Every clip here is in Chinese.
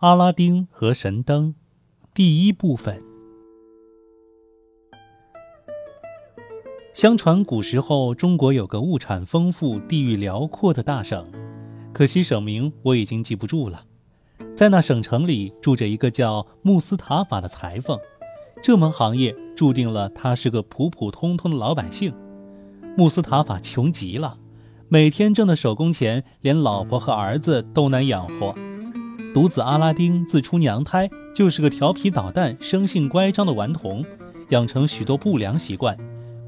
阿拉丁和神灯第一部分。相传古时候中国有个物产丰富、地域辽阔的大省，可惜省名我已经记不住了。在那省城里住着一个叫穆斯塔法的裁缝，这门行业注定了他是个普普通通的老百姓。穆斯塔法穷极了，每天挣的手工钱连老婆和儿子都难养活。独子阿拉丁自出娘胎就是个调皮捣蛋、生性乖张的顽童，养成许多不良习惯，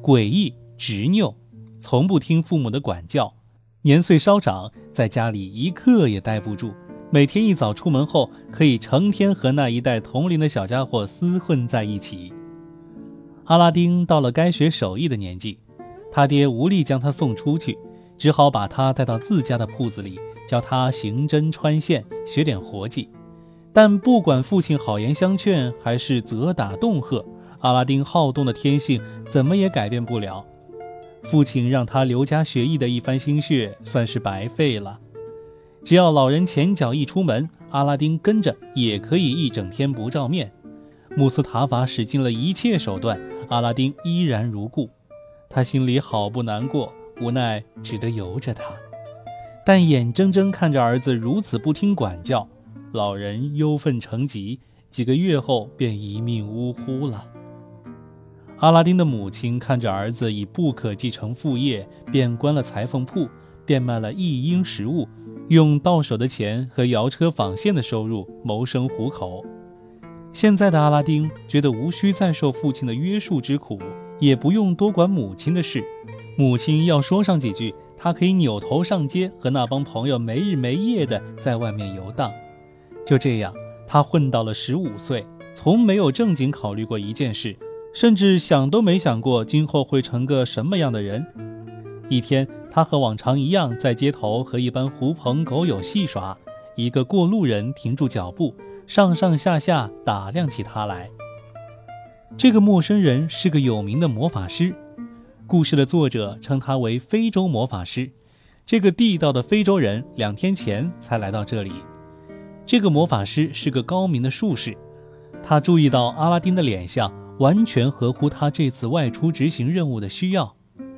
诡异执拗，从不听父母的管教。年岁稍长，在家里一刻也待不住，每天一早出门后可以成天和那一带同龄的小家伙厮混在一起。阿拉丁到了该学手艺的年纪，他爹无力将他送出去，只好把他带到自家的铺子里，教他行针穿线，学点活计。但不管父亲好言相劝还是责打恫吓，阿拉丁好动的天性怎么也改变不了。父亲让他留家学艺的一番心血算是白费了。只要老人前脚一出门，阿拉丁跟着也可以一整天不照面。穆斯塔法使尽了一切手段，阿拉丁依然如故。他心里好不难过，无奈只得由着他。但眼睁睁看着儿子如此不听管教，老人忧愤成疾，几个月后便一命呜呼了。阿拉丁的母亲看着儿子已不可继承父业，便关了裁缝铺，变卖了1英食物，用到手的钱和摇车纺线的收入谋生糊口。现在的阿拉丁觉得无需再受父亲的约束之苦，也不用多管母亲的事。母亲要说上几句，他可以扭头上街，和那帮朋友没日没夜的在外面游荡。就这样，他混到了15岁，从没有正经考虑过一件事，甚至想都没想过今后会成个什么样的人。一天，他和往常一样在街头和一般狐朋狗友戏耍，一个过路人停住脚步，上上下下打量起他来。这个陌生人是个有名的魔法师，故事的作者称他为非洲魔法师。这个地道的非洲人2天前才来到这里。这个魔法师是个高明的术士，他注意到阿拉丁的脸相完全合乎他这次外出执行任务的需要，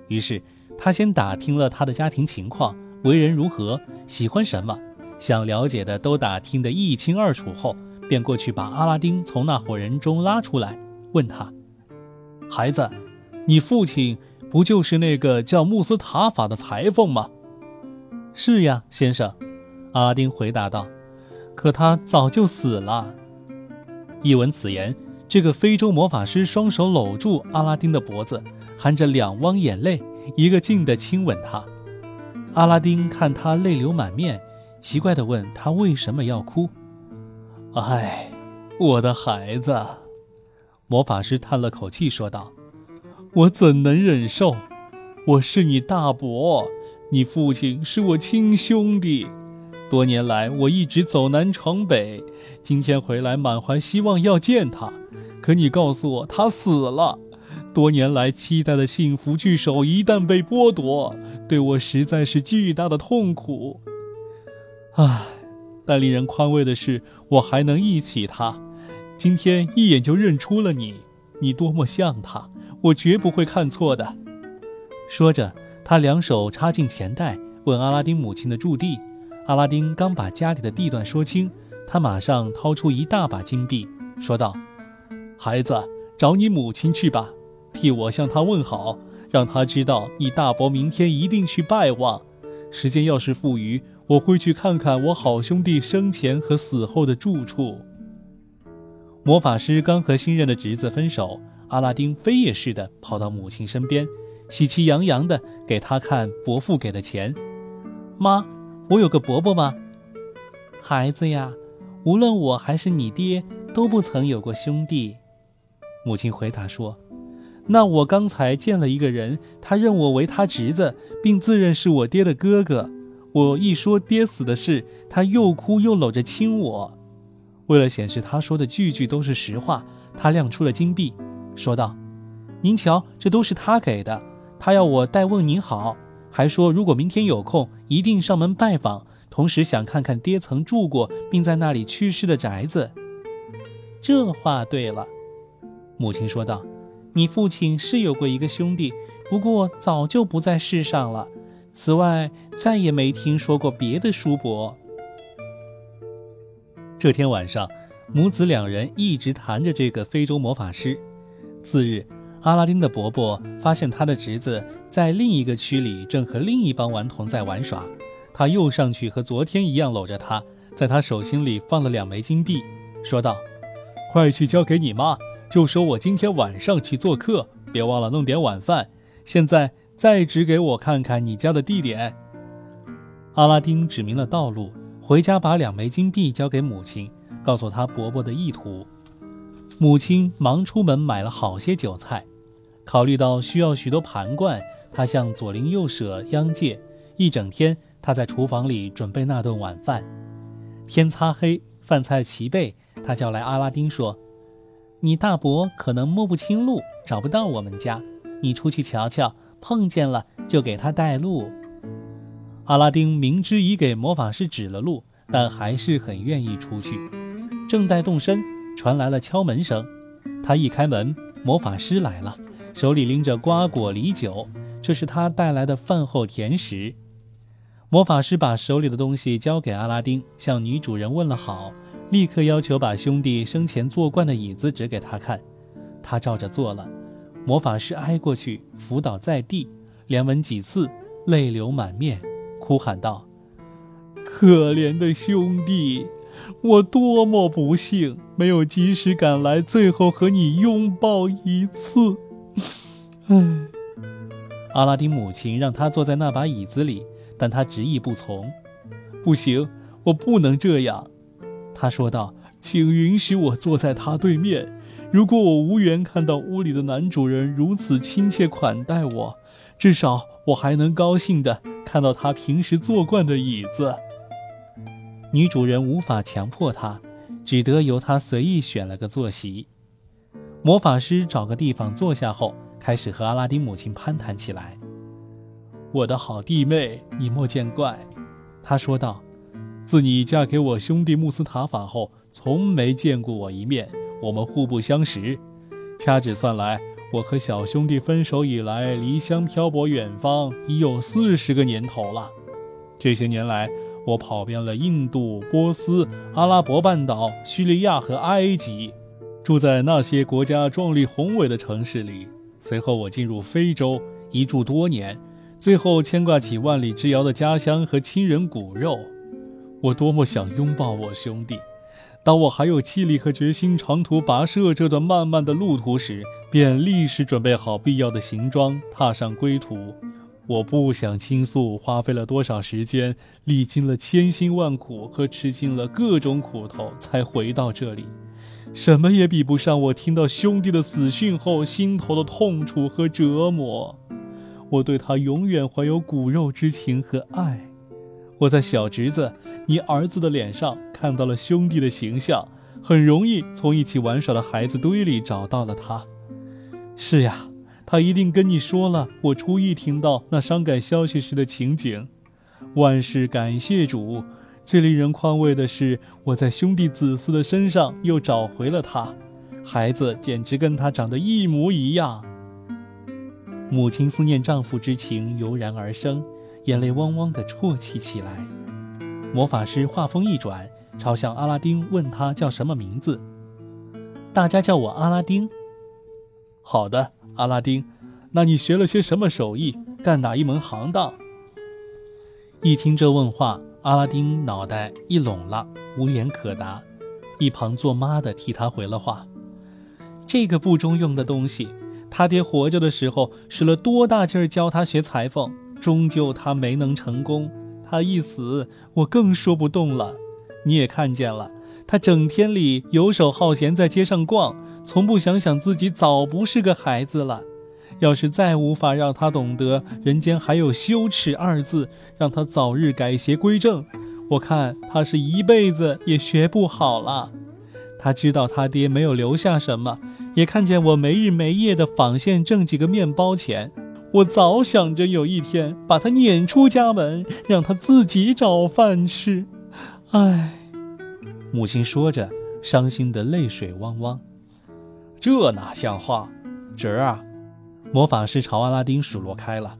于是他先打听了他的家庭情况，为人如何，喜欢什么，想了解的都打听得一清二楚后，便过去把阿拉丁从那伙人中拉出来，问他：孩子，你父亲不就是那个叫穆斯塔法的裁缝吗？是呀，先生，阿拉丁回答道，可他早就死了。一闻此言，这个非洲魔法师双手搂住阿拉丁的脖子，含着2汪眼泪，一个劲地亲吻他。阿拉丁看他泪流满面，奇怪地问他为什么要哭。哎，我的孩子，魔法师叹了口气说道，我怎能忍受？我是你大伯，你父亲是我亲兄弟，多年来我一直走南闯北，今天回来满怀希望要见他，可你告诉我他死了。多年来期待的幸福聚首一旦被剥夺，对我实在是巨大的痛苦。唉，但令人宽慰的是，我还能忆起他，今天一眼就认出了你，你多么像他，我绝不会看错的。说着，他2手插进钱袋，问阿拉丁母亲的住地。阿拉丁刚把家里的地段说清，他马上掏出1大把金币，说道：孩子，找你母亲去吧，替我向她问好，让她知道你大伯明天一定去拜望。时间要是富余，我会去看看我好兄弟生前和死后的住处。魔法师刚和新任的侄子分手，阿拉丁飞也似的跑到母亲身边，喜气洋洋地给他看伯父给的钱。妈，我有个伯伯吗？孩子呀，无论我还是你爹都不曾有过兄弟。母亲回答说，那我刚才见了一个人，他认我为他侄子，并自认是我爹的哥哥。我一说爹死的事，他又哭又搂着亲我。为了显示他说的句句都是实话，他亮出了金币，说道：您瞧，这都是他给的，他要我代问您好，还说如果明天有空一定上门拜访，同时想看看爹曾住过并在那里去世的宅子。这话对了，母亲说道，你父亲是有过一个兄弟，不过早就不在世上了，此外再也没听说过别的叔伯。这天晚上，母子两人一直谈着这个非洲魔法师。次日，阿拉丁的伯伯发现他的侄子在另一个区里正和另一帮顽童在玩耍，他又上去和昨天一样搂着他，在他手心里放了2枚金币，说道，快去交给你妈，就说我今天晚上去做客，别忘了弄点晚饭，现在再指给我看看你家的地点。阿拉丁指明了道路，回家把2枚金币交给母亲，告诉他伯伯的意图。母亲忙出门买了好些酒菜，考虑到需要许多盘罐，她向左邻右舍央借。一整天她在厨房里准备那顿晚饭。天擦黑，饭菜齐备，她叫来阿拉丁说，你大伯可能摸不清路，找不到我们家，你出去瞧瞧，碰见了就给他带路。阿拉丁明知已给魔法师指了路，但还是很愿意出去。正待动身，传来了敲门声，他一开门，魔法师来了，手里拎着瓜果梨酒，这是他带来的饭后甜食。魔法师把手里的东西交给阿拉丁，向女主人问了好，立刻要求把兄弟生前坐惯的椅子指给他看，他照着做了。魔法师挨过去伏倒在地，连吻几次，泪流满面，哭喊道，可怜的兄弟，我多么不幸，没有及时赶来最后和你拥抱一次。阿拉丁母亲让他坐在那把椅子里，但他执意不从。不行，我不能这样，他说道，请允许我坐在他对面，如果我无缘看到屋里的男主人如此亲切款待我，至少我还能高兴地看到他平时坐惯的椅子。女主人无法强迫他，只得由他随意选了个坐席。魔法师找个地方坐下后，开始和阿拉丁母亲攀谈起来。我的好弟妹，你莫见怪，他说道，自你嫁给我兄弟穆斯塔法后，从没见过我一面，我们互不相识。掐指算来，我和小兄弟分手以来，离乡漂泊远方已有40个年头了。这些年来，我跑遍了印度、波斯、阿拉伯半岛、叙利亚和埃及，住在那些国家壮丽宏伟的城市里。随后我进入非洲，一住多年，最后牵挂起万里之遥的家乡和亲人骨肉。我多么想拥抱我兄弟，当我还有气力和决心长途跋涉这段漫漫的路途时，便立时准备好必要的行装，踏上归途。我不想倾诉花费了多少时间，历经了千辛万苦和吃尽了各种苦头才回到这里，什么也比不上我听到兄弟的死讯后心头的痛楚和折磨。我对他永远怀有骨肉之情和爱。我在小侄子你儿子的脸上看到了兄弟的形象，很容易从一起玩耍的孩子堆里找到了他。是呀，他一定跟你说了我初一听到那伤感消息时的情景。万事感谢主，最令人宽慰的是，我在兄弟子嗣的身上又找回了他，孩子简直跟他长得一模一样。母亲思念丈夫之情油然而生，眼泪汪汪地啜泣起来。魔法师话锋一转，朝向阿拉丁，问他叫什么名字。大家叫我阿拉丁。好的，阿拉丁，那你学了些什么手艺，干哪一门行当？一听这问话，阿拉丁脑袋一拢了，无言可答。一旁做妈的替他回了话，这个不中用的东西，他爹活着的时候使了多大劲儿教他学裁缝，终究他没能成功，他一死，我更说不动了。你也看见了，他整天里游手好闲，在街上逛，从不想想自己早不是个孩子了。要是再无法让他懂得人间还有羞耻2字，让他早日改邪归正，我看他是一辈子也学不好了。他知道他爹没有留下什么，也看见我没日没夜地纺线挣几个面包钱，我早想着有一天把他撵出家门，让他自己找饭吃。唉，母亲说着，伤心的泪水汪汪。这哪像话，侄儿啊！魔法师朝阿拉丁数落开了，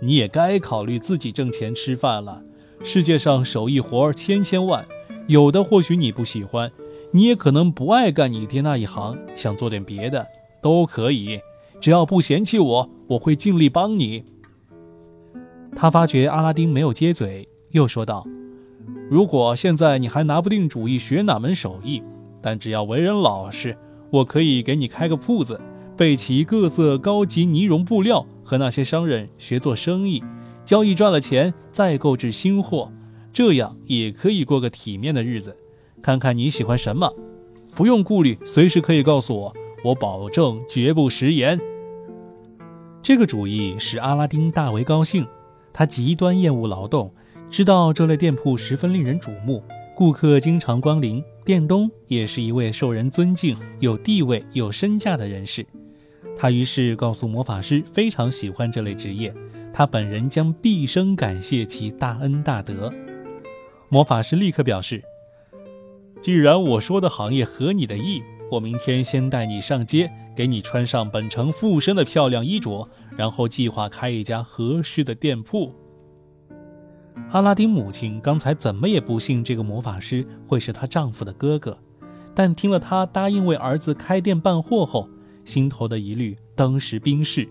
你也该考虑自己挣钱吃饭了。世界上手艺活儿千千万，有的或许你不喜欢，你也可能不爱干你爹那一行，想做点别的都可以，只要不嫌弃我，我会尽力帮你。他发觉阿拉丁没有接嘴，又说道，如果现在你还拿不定主意学哪门手艺，但只要为人老实，我可以给你开个铺子，备齐各色高级呢绒布料，和那些商人学做生意，交易赚了钱再购置新货，这样也可以过个体面的日子。看看你喜欢什么，不用顾虑，随时可以告诉我，我保证绝不食言。这个主意使阿拉丁大为高兴，他极端厌恶劳动，知道这类店铺十分令人瞩目，顾客经常光临，店东也是一位受人尊敬、有地位、有身价的人士。他于是告诉魔法师非常喜欢这类职业，他本人将毕生感谢其大恩大德。魔法师立刻表示，既然我说的行业合你的意，我明天先带你上街，给你穿上本城附身的漂亮衣着，然后计划开一家合适的店铺。阿拉丁母亲刚才怎么也不信这个魔法师会是她丈夫的哥哥，但听了他答应为儿子开店办货后，心头的疑虑登时冰释。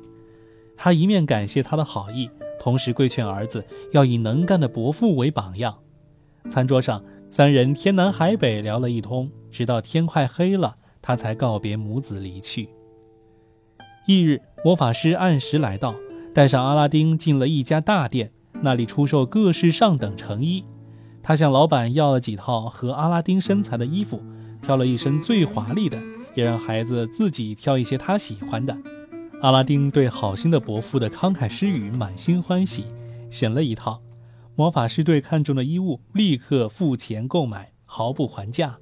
他一面感谢他的好意，同时规劝儿子要以能干的伯父为榜样。餐桌上，三人天南海北聊了一通，直到天快黑了，他才告别母子离去。翌日，魔法师按时来到，带上阿拉丁进了一家大店，那里出售各式上等成衣。他向老板要了几套和阿拉丁身材的衣服，挑了一身最华丽的，也让孩子自己挑一些他喜欢的。阿拉丁对好心的伯父的慷慨施予满心欢喜，选了一套。魔法师对看中的衣物立刻付钱购买，毫不还价。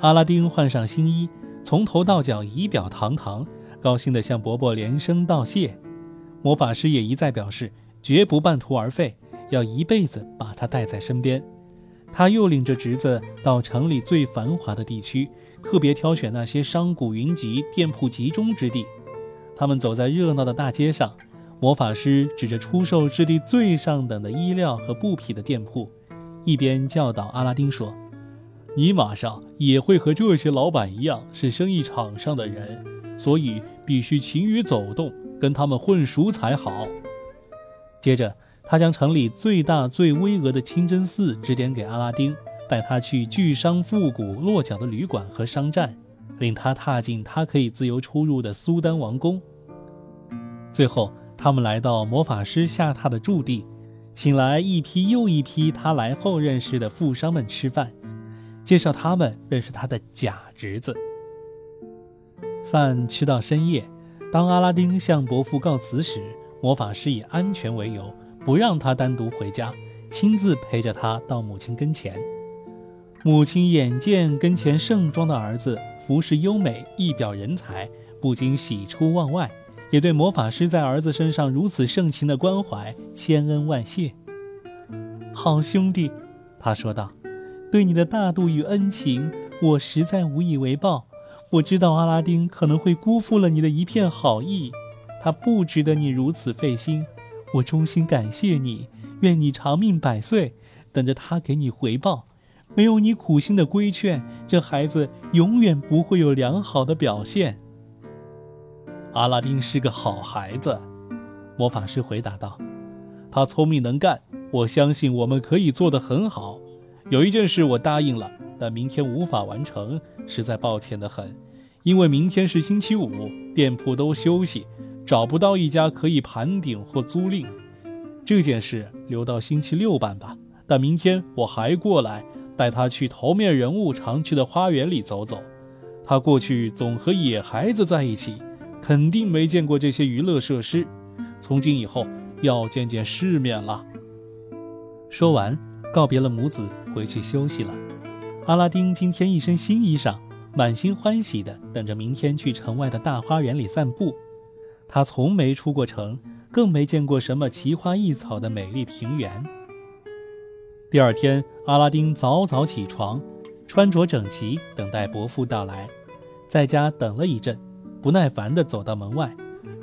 阿拉丁换上新衣，从头到脚仪表堂堂，高兴地向伯伯连声道谢。魔法师也一再表示绝不半途而废，要一辈子把他带在身边。他又领着侄子到城里最繁华的地区，特别挑选那些商贾云集、店铺集中之地。他们走在热闹的大街上，魔法师指着出售质地最上等的衣料和布匹的店铺，一边教导阿拉丁说，你马上也会和这些老板一样是生意场上的人，所以必须勤于走动，跟他们混熟才好。接着他将城里最大最巍峨的清真寺指点给阿拉丁，带他去巨商富贾落脚的旅馆和商站，领他踏进他可以自由出入的苏丹王宫。最后他们来到魔法师下榻的驻地，请来一批又一批他来后认识的富商们吃饭，介绍他们认识他的假侄子。饭吃到深夜，当阿拉丁向伯父告辞时，魔法师以安全为由不让他单独回家，亲自陪着他到母亲跟前。母亲眼见跟前盛装的儿子服饰优美，一表人才，不禁喜出望外，也对魔法师在儿子身上如此盛情的关怀千恩万谢。好兄弟，他说道，对你的大度与恩情，我实在无以为报。我知道阿拉丁可能会辜负了你的一片好意，他不值得你如此费心，我衷心感谢你，愿你长命百岁，等着他给你回报。没有你苦心的规劝，这孩子永远不会有良好的表现。阿拉丁是个好孩子，魔法师回答道，他聪明能干，我相信我们可以做得很好。有一件事我答应了，但明天无法完成，实在抱歉得很，因为明天是星期五，店铺都休息，找不到一家可以盘顶或租赁。这件事留到星期六办吧，但明天我还过来，带他去头面人物常去的花园里走走。他过去总和野孩子在一起，肯定没见过这些娱乐设施，从今以后要见见世面了。说完告别了母子，回去休息了。阿拉丁今天一身新衣裳，满心欢喜地等着明天去城外的大花园里散步。他从没出过城，更没见过什么奇花异草的美丽庭园。第二天，阿拉丁早早起床，穿着整齐，等待伯父到来。在家等了一阵，不耐烦地走到门外，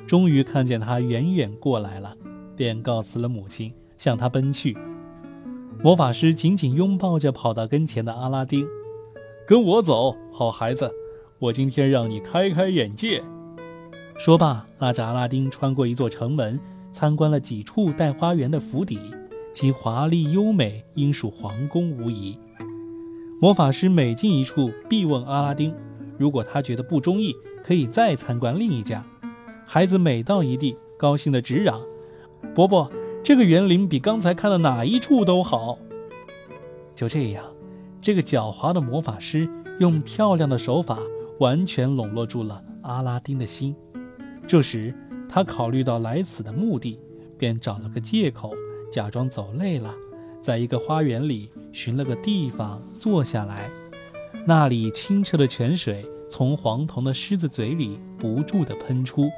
终于看见他远远过来了，便告辞了母亲，向他奔去。魔法师紧紧拥抱着跑到跟前的阿拉丁，跟我走，好孩子，我今天让你开开眼界。说罢，拉着阿拉丁穿过一座城门，参观了几处带花园的府邸，其华丽优美，应属皇宫无疑。魔法师每进一处必问阿拉丁，如果他觉得不中意，可以再参观另一家。孩子每到一地，高兴地直嚷，伯伯，这个园林比刚才看的哪一处都好。就这样，这个狡猾的魔法师用漂亮的手法完全笼络住了阿拉丁的心。这时他考虑到来此的目的，便找了个借口，假装走累了，在一个花园里寻了个地方坐下来。那里清澈的泉水从黄铜的狮子嘴里不住地喷出。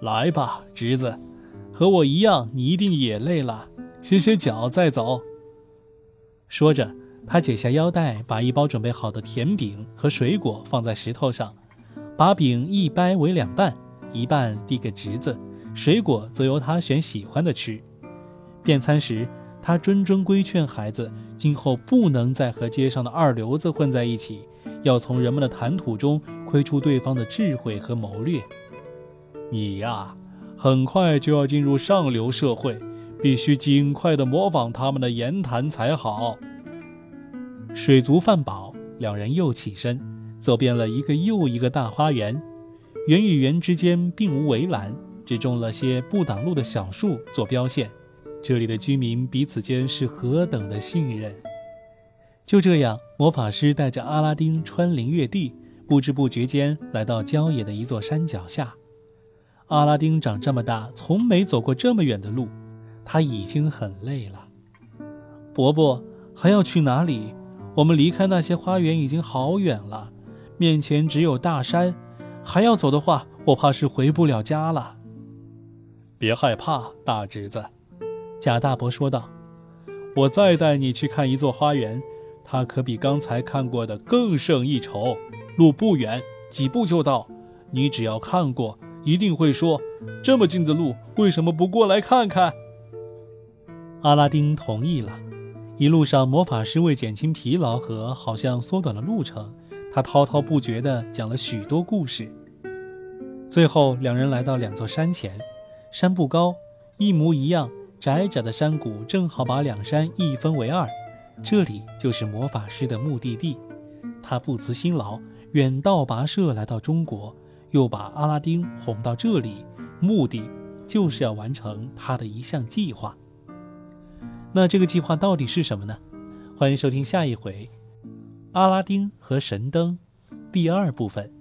来吧，侄子，和我一样，你一定也累了，歇歇脚再走。说着，他解下腰带，把一包准备好的甜饼和水果放在石头上，把饼一掰为两半，一半递给侄子，水果则由他选喜欢的吃。便餐时，他谆谆规劝孩子，今后不能再和街上的二流子混在一起，要从人们的谈吐中窥出对方的智慧和谋略。你呀，很快就要进入上流社会，必须尽快地模仿他们的言谈才好。水足饭饱，两人又起身，走遍了一个又一个大花园。园与园之间并无围栏，只种了些不挡路的小树做标线。这里的居民彼此间是何等的信任。就这样，魔法师带着阿拉丁穿林越地，不知不觉间来到郊野的一座山脚下。阿拉丁长这么大，从没走过这么远的路，他已经很累了。伯伯，还要去哪里？我们离开那些花园已经好远了，面前只有大山，还要走的话，我怕是回不了家了。别害怕，大侄子，贾大伯说道，我再带你去看一座花园，它可比刚才看过的更胜一筹，路不远，几步就到，你只要看过，一定会说，这么近的路，为什么不过来看看？阿拉丁同意了。一路上，魔法师为减轻疲劳和好像缩短了路程，他滔滔不绝地讲了许多故事。最后，两人来到两座山前，山不高，一模一样，窄窄的山谷正好把两山一分为二。这里就是魔法师的目的地。他不辞辛劳，远道跋涉来到中国，又把阿拉丁哄到这里，目的就是要完成他的一项计划。那这个计划到底是什么呢？欢迎收听下一回《阿拉丁和神灯》第2部分。